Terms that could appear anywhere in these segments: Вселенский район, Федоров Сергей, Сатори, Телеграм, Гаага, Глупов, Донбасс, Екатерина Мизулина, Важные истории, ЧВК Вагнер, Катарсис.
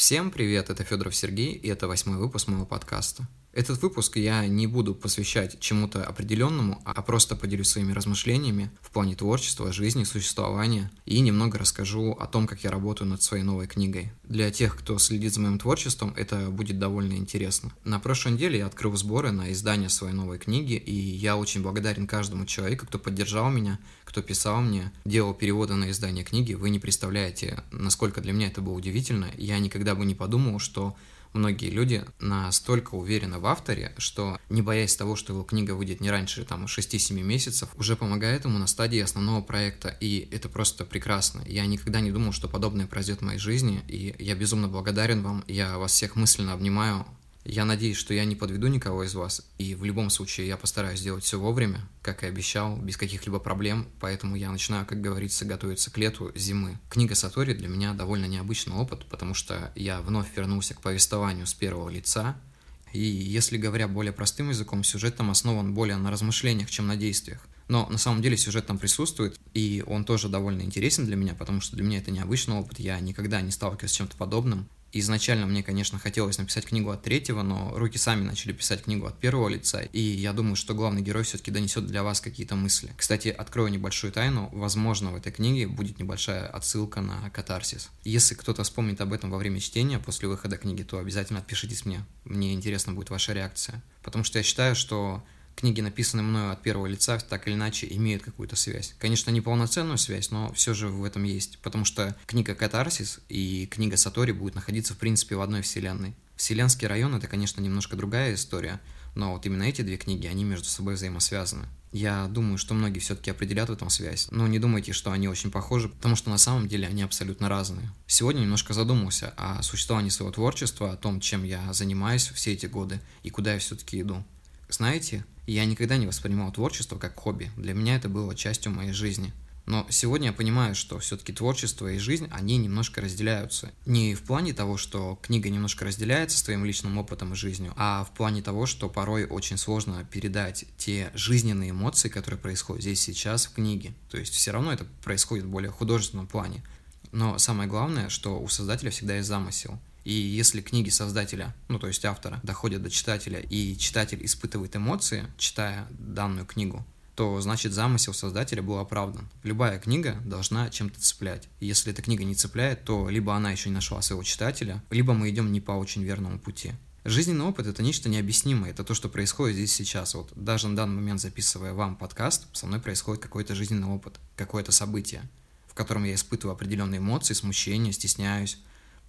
Всем привет, это Федоров Сергей, и это 8-й выпуск моего подкаста. Этот выпуск я не буду посвящать чему-то определенному, а просто поделюсь своими размышлениями в плане творчества, жизни, существования и немного расскажу о том, как я работаю над своей новой книгой. Для тех, кто следит за моим творчеством, это будет довольно интересно. На прошлой неделе я открыл сборы на издание своей новой книги, и я очень благодарен каждому человеку, кто поддержал меня, кто писал мне, делал переводы на издание книги. Вы не представляете, насколько для меня это было удивительно. Я никогда бы не подумал, что многие люди настолько уверены в авторе, что, не боясь того, что его книга выйдет не раньше 6-7 месяцев, уже помогает ему на стадии основного проекта, и это просто прекрасно. Я никогда не думал, что подобное произойдет в моей жизни, и я безумно благодарен вам, я вас всех мысленно обнимаю. Я надеюсь, что я не подведу никого из вас, и в любом случае я постараюсь сделать все вовремя, как и обещал, без каких-либо проблем, поэтому я начинаю, как говорится, готовиться к лету, зимы. Книга «Сатори» для меня довольно необычный опыт, потому что я вновь вернулся к повествованию с первого лица, и, если говоря более простым языком, сюжет там основан более на размышлениях, чем на действиях. Но на самом деле сюжет там присутствует, и он тоже довольно интересен для меня, потому что для меня это необычный опыт, я никогда не сталкивался с чем-то подобным. Изначально мне, конечно, хотелось написать книгу от третьего, но руки сами начали писать книгу от первого лица, и я думаю, что главный герой все-таки донесет для вас какие-то мысли. Кстати, открою небольшую тайну, возможно, в этой книге будет небольшая отсылка на «Катарсис». Если кто-то вспомнит об этом во время чтения, после выхода книги, то обязательно отпишитесь мне интересна будет ваша реакция, потому что я считаю, что книги, написанные мною от первого лица, так или иначе имеют какую-то связь. Конечно, не полноценную связь, но все же в этом есть, потому что книга «Катарсис» и книга «Сатори» будут находиться, в принципе, в одной вселенной. «Вселенский район» — это, конечно, немножко другая история, но вот именно эти две книги, они между собой взаимосвязаны. Я думаю, что многие все-таки определят в этом связь, но не думайте, что они очень похожи, потому что на самом деле они абсолютно разные. Сегодня немножко задумался о существовании своего творчества, о том, чем я занимаюсь все эти годы и куда я все-таки иду. Знаете, я никогда не воспринимал творчество как хобби, для меня это было частью моей жизни. Но сегодня я понимаю, что все-таки творчество и жизнь, они немножко разделяются. Не в плане того, что книга немножко разделяется с твоим личным опытом и жизнью, а в плане того, что порой очень сложно передать те жизненные эмоции, которые происходят здесь сейчас в книге. То есть все равно это происходит в более художественном плане. Но самое главное, что у создателя всегда есть замысел. И если книги создателя, то есть автора, доходят до читателя, и читатель испытывает эмоции, читая данную книгу, то значит замысел создателя был оправдан. Любая книга должна чем-то цеплять. Если эта книга не цепляет, то либо она еще не нашла своего читателя, либо мы идем не по очень верному пути. Жизненный опыт — это нечто необъяснимое, это то, что происходит здесь сейчас. Вот даже на данный момент, записывая вам подкаст, со мной происходит какой-то жизненный опыт, какое-то событие, в котором я испытываю определенные эмоции, смущение, стесняюсь,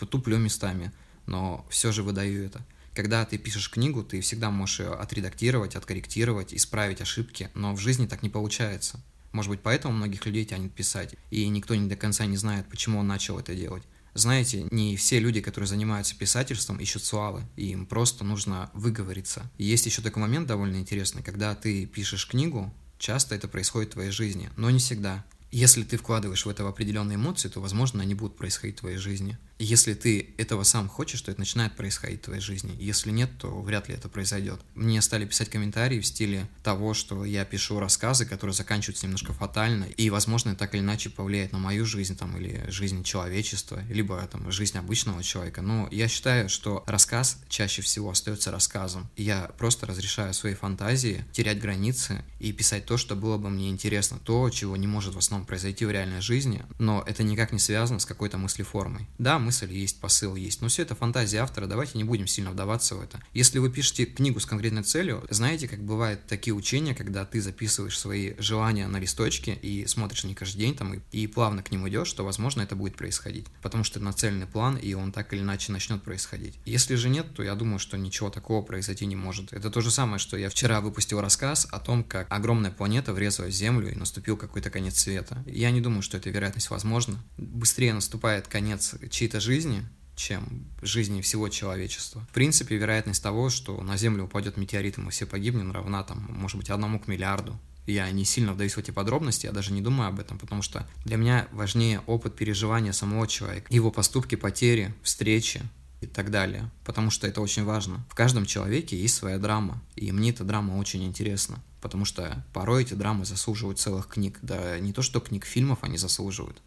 туплю местами, но все же выдаю это. Когда ты пишешь книгу, ты всегда можешь ее отредактировать, откорректировать, исправить ошибки, но в жизни так не получается. Может быть, поэтому многих людей тянет писать, и никто не до конца не знает, почему он начал это делать. Знаете, не все люди, которые занимаются писательством, ищут славы, им просто нужно выговориться. И есть еще такой момент довольно интересный, когда ты пишешь книгу, часто это происходит в твоей жизни, но не всегда. Если ты вкладываешь в это определенные эмоции, то, возможно, они будут происходить в твоей жизни. Если ты этого сам хочешь, то это начинает происходить в твоей жизни. Если нет, то вряд ли это произойдет. Мне стали писать комментарии в стиле того, что я пишу рассказы, которые заканчиваются немножко фатально, и, возможно, так или иначе повлияет на мою жизнь, или жизнь человечества, либо жизнь обычного человека. Но я считаю, что рассказ чаще всего остается рассказом. Я просто разрешаю своей фантазии терять границы и писать то, что было бы мне интересно, то, чего не может в основном произойти в реальной жизни, но это никак не связано с какой-то мыслеформой. Да, мысль есть, посыл есть, но все это фантазия автора, давайте не будем сильно вдаваться в это. Если вы пишете книгу с конкретной целью, знаете, как бывают такие учения, когда ты записываешь свои желания на листочке и смотришь не каждый день и плавно к ним идешь, то, возможно, это будет происходить, потому что это нацеленный план, и он так или иначе начнет происходить. Если же нет, то я думаю, что ничего такого произойти не может. Это то же самое, что я вчера выпустил рассказ о том, как огромная планета врезалась в Землю и наступил какой-то конец света. Я не думаю, что эта вероятность возможна. Быстрее наступает конец чьей-то жизни, чем жизни всего человечества. В принципе, вероятность того, что на Землю упадет метеорит, и мы все погибнем, равна, может быть, 1 к миллиарду. Я не сильно вдаюсь в эти подробности, я даже не думаю об этом, потому что для меня важнее опыт переживания самого человека, его поступки, потери, встречи и так далее, потому что это очень важно. В каждом человеке есть своя драма, и мне эта драма очень интересна. Потому что порой эти драмы заслуживают целых книг. Да не то, что книг, фильмов они заслуживают.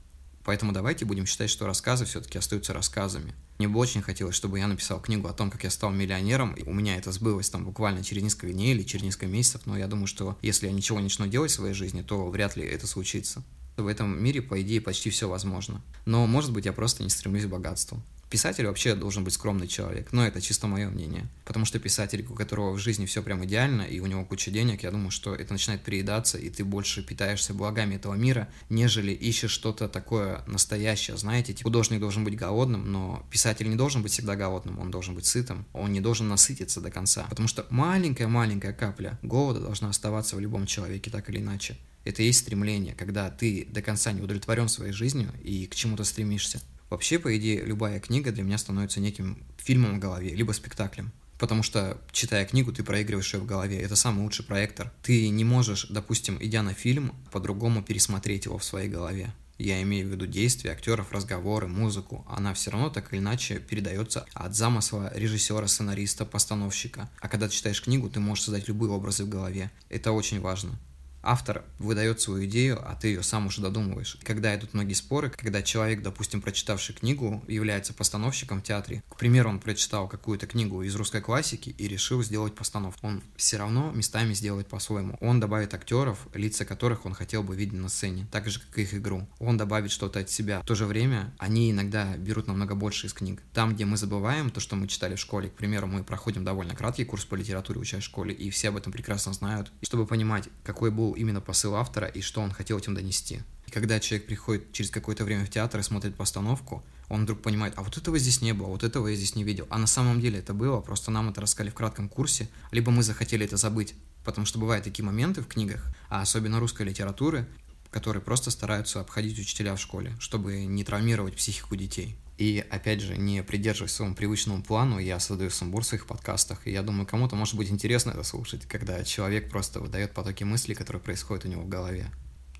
Поэтому давайте будем считать, что рассказы все-таки остаются рассказами. Мне бы очень хотелось, чтобы я написал книгу о том, как я стал миллионером. И у меня это сбылось там буквально через несколько дней или через несколько месяцев, но я думаю, что если я ничего не начну делать в своей жизни, то вряд ли это случится. В этом мире, по идее, почти все возможно. Но, может быть, я просто не стремлюсь к богатству. Писатель вообще должен быть скромный человек, но это чисто мое мнение. Потому что писатель, у которого в жизни все прям идеально, и у него куча денег, я думаю, что это начинает переедаться, и ты больше питаешься благами этого мира, нежели ищешь что-то такое настоящее, знаете. Типа, художник должен быть голодным, но писатель не должен быть всегда голодным, он должен быть сытым, он не должен насытиться до конца. Потому что маленькая-маленькая капля голода должна оставаться в любом человеке, так или иначе. Это и есть стремление, когда ты до конца не удовлетворен своей жизнью и к чему-то стремишься. Вообще, по идее, любая книга для меня становится неким фильмом в голове, либо спектаклем. Потому что, читая книгу, ты проигрываешь ее в голове. Это самый лучший проектор. Ты не можешь, допустим, идя на фильм, по-другому пересмотреть его в своей голове. Я имею в виду действия актеров, разговоры, музыку. Она все равно так или иначе передается от замысла режиссера, сценариста, постановщика. А когда ты читаешь книгу, ты можешь создать любые образы в голове. Это очень важно. Автор выдает свою идею, а ты ее сам уже додумываешь. Когда идут многие споры, когда человек, допустим, прочитавший книгу, является постановщиком в театре. К примеру, он прочитал какую-то книгу из русской классики и решил сделать постановку. Он все равно местами сделает по-своему. Он добавит актеров, лица которых он хотел бы видеть на сцене, так же, как и их игру. Он добавит что-то от себя. В то же время они иногда берут намного больше из книг. Там, где мы забываем то, что мы читали в школе, к примеру, мы проходим довольно краткий курс по литературе, учась в школе, и все об этом прекрасно знают. И чтобы понимать, какой был именно посыл автора и что он хотел этим донести. И когда человек приходит через какое-то время в театр и смотрит постановку, он вдруг понимает, а вот этого здесь не было, вот этого я здесь не видел. А на самом деле это было, просто нам это рассказали в кратком курсе, либо мы захотели это забыть. Потому что бывают такие моменты в книгах, а особенно русской литературы, которые просто стараются обходить учителя в школе, чтобы не травмировать психику детей. И, опять же, не придерживаясь своему привычному плану, я создаю сумбур в своих подкастах, и я думаю, кому-то может быть интересно это слушать, когда человек просто выдает потоки мыслей, которые происходят у него в голове.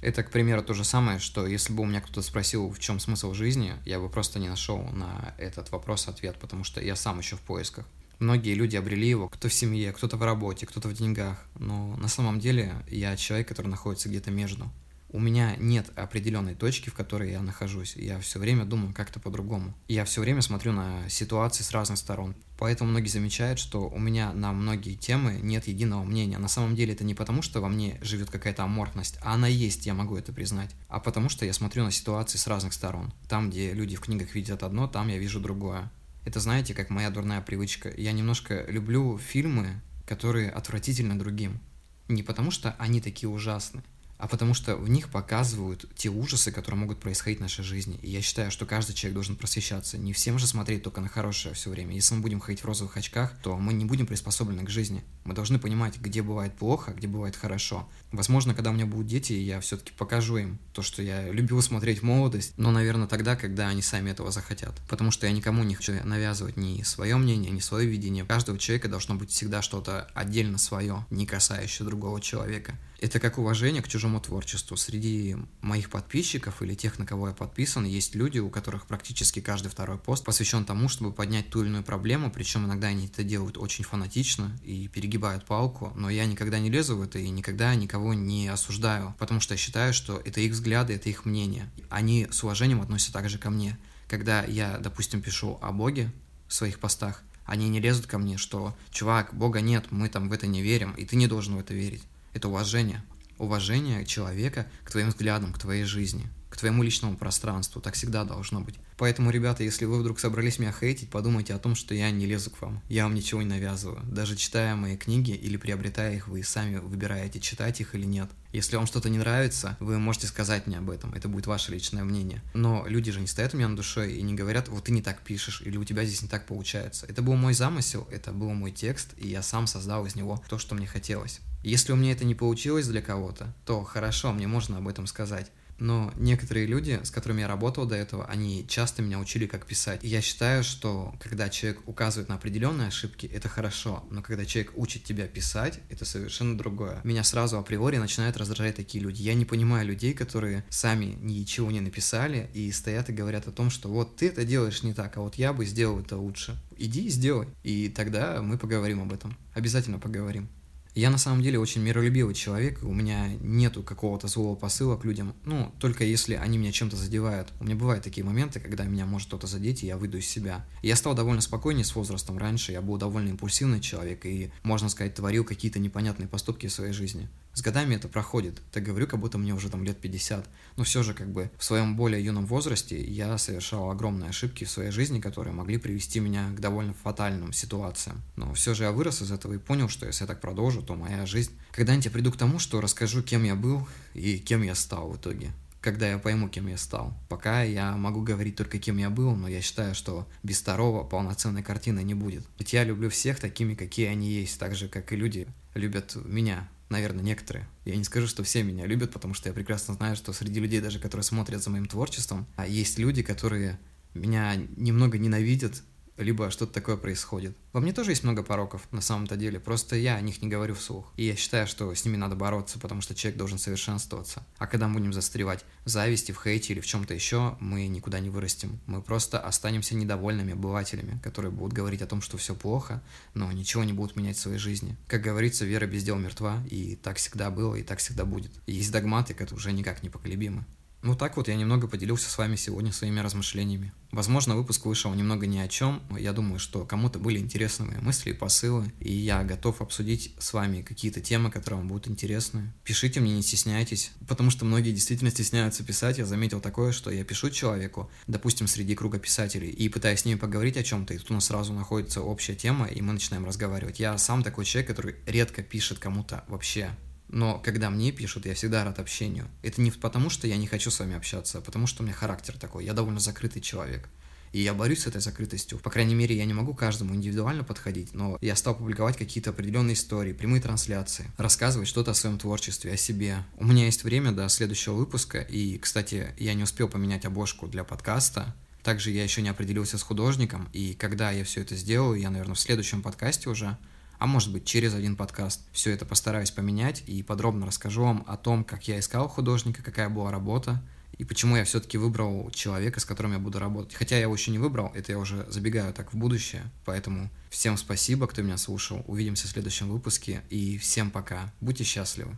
Это, к примеру, то же самое, что если бы у меня кто-то спросил, в чем смысл жизни, я бы просто не нашел на этот вопрос ответ, потому что я сам еще в поисках. Многие люди обрели его, кто в семье, кто-то в работе, кто-то в деньгах, но на самом деле я человек, который находится где-то между. У меня нет определенной точки, в которой я нахожусь. Я все время думаю как-то по-другому. Я все время смотрю на ситуации с разных сторон. Поэтому многие замечают, что у меня на многие темы нет единого мнения. На самом деле это не потому, что во мне живет какая-то аморфность, а она есть, я могу это признать, а потому что я смотрю на ситуации с разных сторон. Там, где люди в книгах видят одно, там я вижу другое. Это, знаете, как моя дурная привычка. Я немножко люблю фильмы, которые отвратительны другим. Не потому, что они такие ужасные, а потому что в них показывают те ужасы, которые могут происходить в нашей жизни. И я считаю, что каждый человек должен просвещаться. Не всем же смотреть только на хорошее все время. Если мы будем ходить в розовых очках, то мы не будем приспособлены к жизни. Мы должны понимать, где бывает плохо, где бывает хорошо. Возможно, когда у меня будут дети, я все-таки покажу им то, что я любил смотреть молодость, но, наверное, тогда, когда они сами этого захотят. Потому что я никому не хочу навязывать ни свое мнение, ни свое видение. У каждого человека должно быть всегда что-то отдельно свое, не касающее другого человека. Это как уважение к чужому творчеству. Среди моих подписчиков или тех, на кого я подписан, есть люди, у которых практически каждый второй пост посвящен тому, чтобы поднять ту или иную проблему, причем иногда они это делают очень фанатично и перегибают палку, но я никогда не лезу в это и никогда никого не осуждаю, потому что я считаю, что это их взгляды, это их мнение. Они с уважением относятся также ко мне. Когда я, допустим, пишу о Боге в своих постах, они не лезут ко мне, что «чувак, Бога нет, мы там в это не верим, и ты не должен в это верить». Это уважение. Уважение человека к твоим взглядам, к твоей жизни, к твоему личному пространству. Так всегда должно быть. Поэтому, ребята, если вы вдруг собрались меня хейтить, подумайте о том, что я не лезу к вам. Я вам ничего не навязываю. Даже читая мои книги или приобретая их, вы сами выбираете, читать их или нет. Если вам что-то не нравится, вы можете сказать мне об этом. Это будет ваше личное мнение. Но люди же не стоят у меня на душе и не говорят, вот ты не так пишешь, или у тебя здесь не так получается. Это был мой замысел, это был мой текст, и я сам создал из него то, что мне хотелось. Если у меня это не получилось для кого-то, то хорошо, мне можно об этом сказать. Но некоторые люди, с которыми я работал до этого, они часто меня учили, как писать. И я считаю, что когда человек указывает на определенные ошибки, это хорошо. Но когда человек учит тебя писать, это совершенно другое. Меня сразу априори начинают раздражать такие люди. Я не понимаю людей, которые сами ничего не написали и стоят и говорят о том, что вот ты это делаешь не так, а вот я бы сделал это лучше. Иди и сделай. И тогда мы поговорим об этом. Обязательно поговорим. Я на самом деле очень миролюбивый человек, у меня нету какого-то злого посыла к людям, ну, только если они меня чем-то задевают. У меня бывают такие моменты, когда меня может кто-то задеть, и я выйду из себя. Я стал довольно спокойнее с возрастом. Раньше я был довольно импульсивный человек и, можно сказать, творил какие-то непонятные поступки в своей жизни. С годами это проходит. Так говорю, как будто мне уже там лет 50. Но все же, как бы, в своем более юном возрасте я совершал огромные ошибки в своей жизни, которые могли привести меня к довольно фатальным ситуациям. Но все же я вырос из этого и понял, что если я так продолжу, то моя жизнь... Когда-нибудь я приду к тому, что расскажу, кем я был и кем я стал в итоге. Когда я пойму, кем я стал. Пока я могу говорить только, кем я был, но я считаю, что без второго полноценной картины не будет. Ведь я люблю всех такими, какие они есть, так же, как и люди любят меня. Наверное, некоторые. Я не скажу, что все меня любят, потому что я прекрасно знаю, что среди людей, даже которые смотрят за моим творчеством, есть люди, которые меня немного ненавидят, либо что-то такое происходит. Во мне тоже есть много пороков, на самом-то деле, просто я о них не говорю вслух. И я считаю, что с ними надо бороться, потому что человек должен совершенствоваться. А когда мы будем застревать в зависти, в хейте или в чем-то еще, мы никуда не вырастем. Мы просто останемся недовольными обывателями, которые будут говорить о том, что все плохо, но ничего не будут менять в своей жизни. Как говорится, вера без дел мертва, и так всегда было, и так всегда будет. Есть догматы, которые уже никак не поколебимы. Ну так вот я немного поделился с вами сегодня своими размышлениями. Возможно, выпуск вышел немного ни о чем. Я думаю, что кому-то были интересны мои мысли и посылы, и я готов обсудить с вами какие-то темы, которые вам будут интересны. Пишите мне, не стесняйтесь, потому что многие действительно стесняются писать. Я заметил такое, что я пишу человеку, допустим, среди круга писателей, и пытаюсь с ними поговорить о чем-то, и тут у нас сразу находится общая тема, и мы начинаем разговаривать. Я сам такой человек, который редко пишет кому-то вообще. Но когда мне пишут, я всегда рад общению. Это не потому, что я не хочу с вами общаться, а потому, что у меня характер такой. Я довольно закрытый человек. И я борюсь с этой закрытостью. По крайней мере, я не могу каждому индивидуально подходить, но я стал публиковать какие-то определенные истории, прямые трансляции, рассказывать что-то о своем творчестве, о себе. У меня есть время до следующего выпуска, и, кстати, я не успел поменять обложку для подкаста. Также я еще не определился с художником, и когда я все это сделаю, я, наверное, в следующем подкасте уже... А может быть, через один подкаст все это постараюсь поменять и подробно расскажу вам о том, как я искал художника, какая была работа и почему я все-таки выбрал человека, с которым я буду работать. Хотя я его еще не выбрал, это я уже забегаю так в будущее. Поэтому всем спасибо, кто меня слушал. Увидимся в следующем выпуске и всем пока. Будьте счастливы.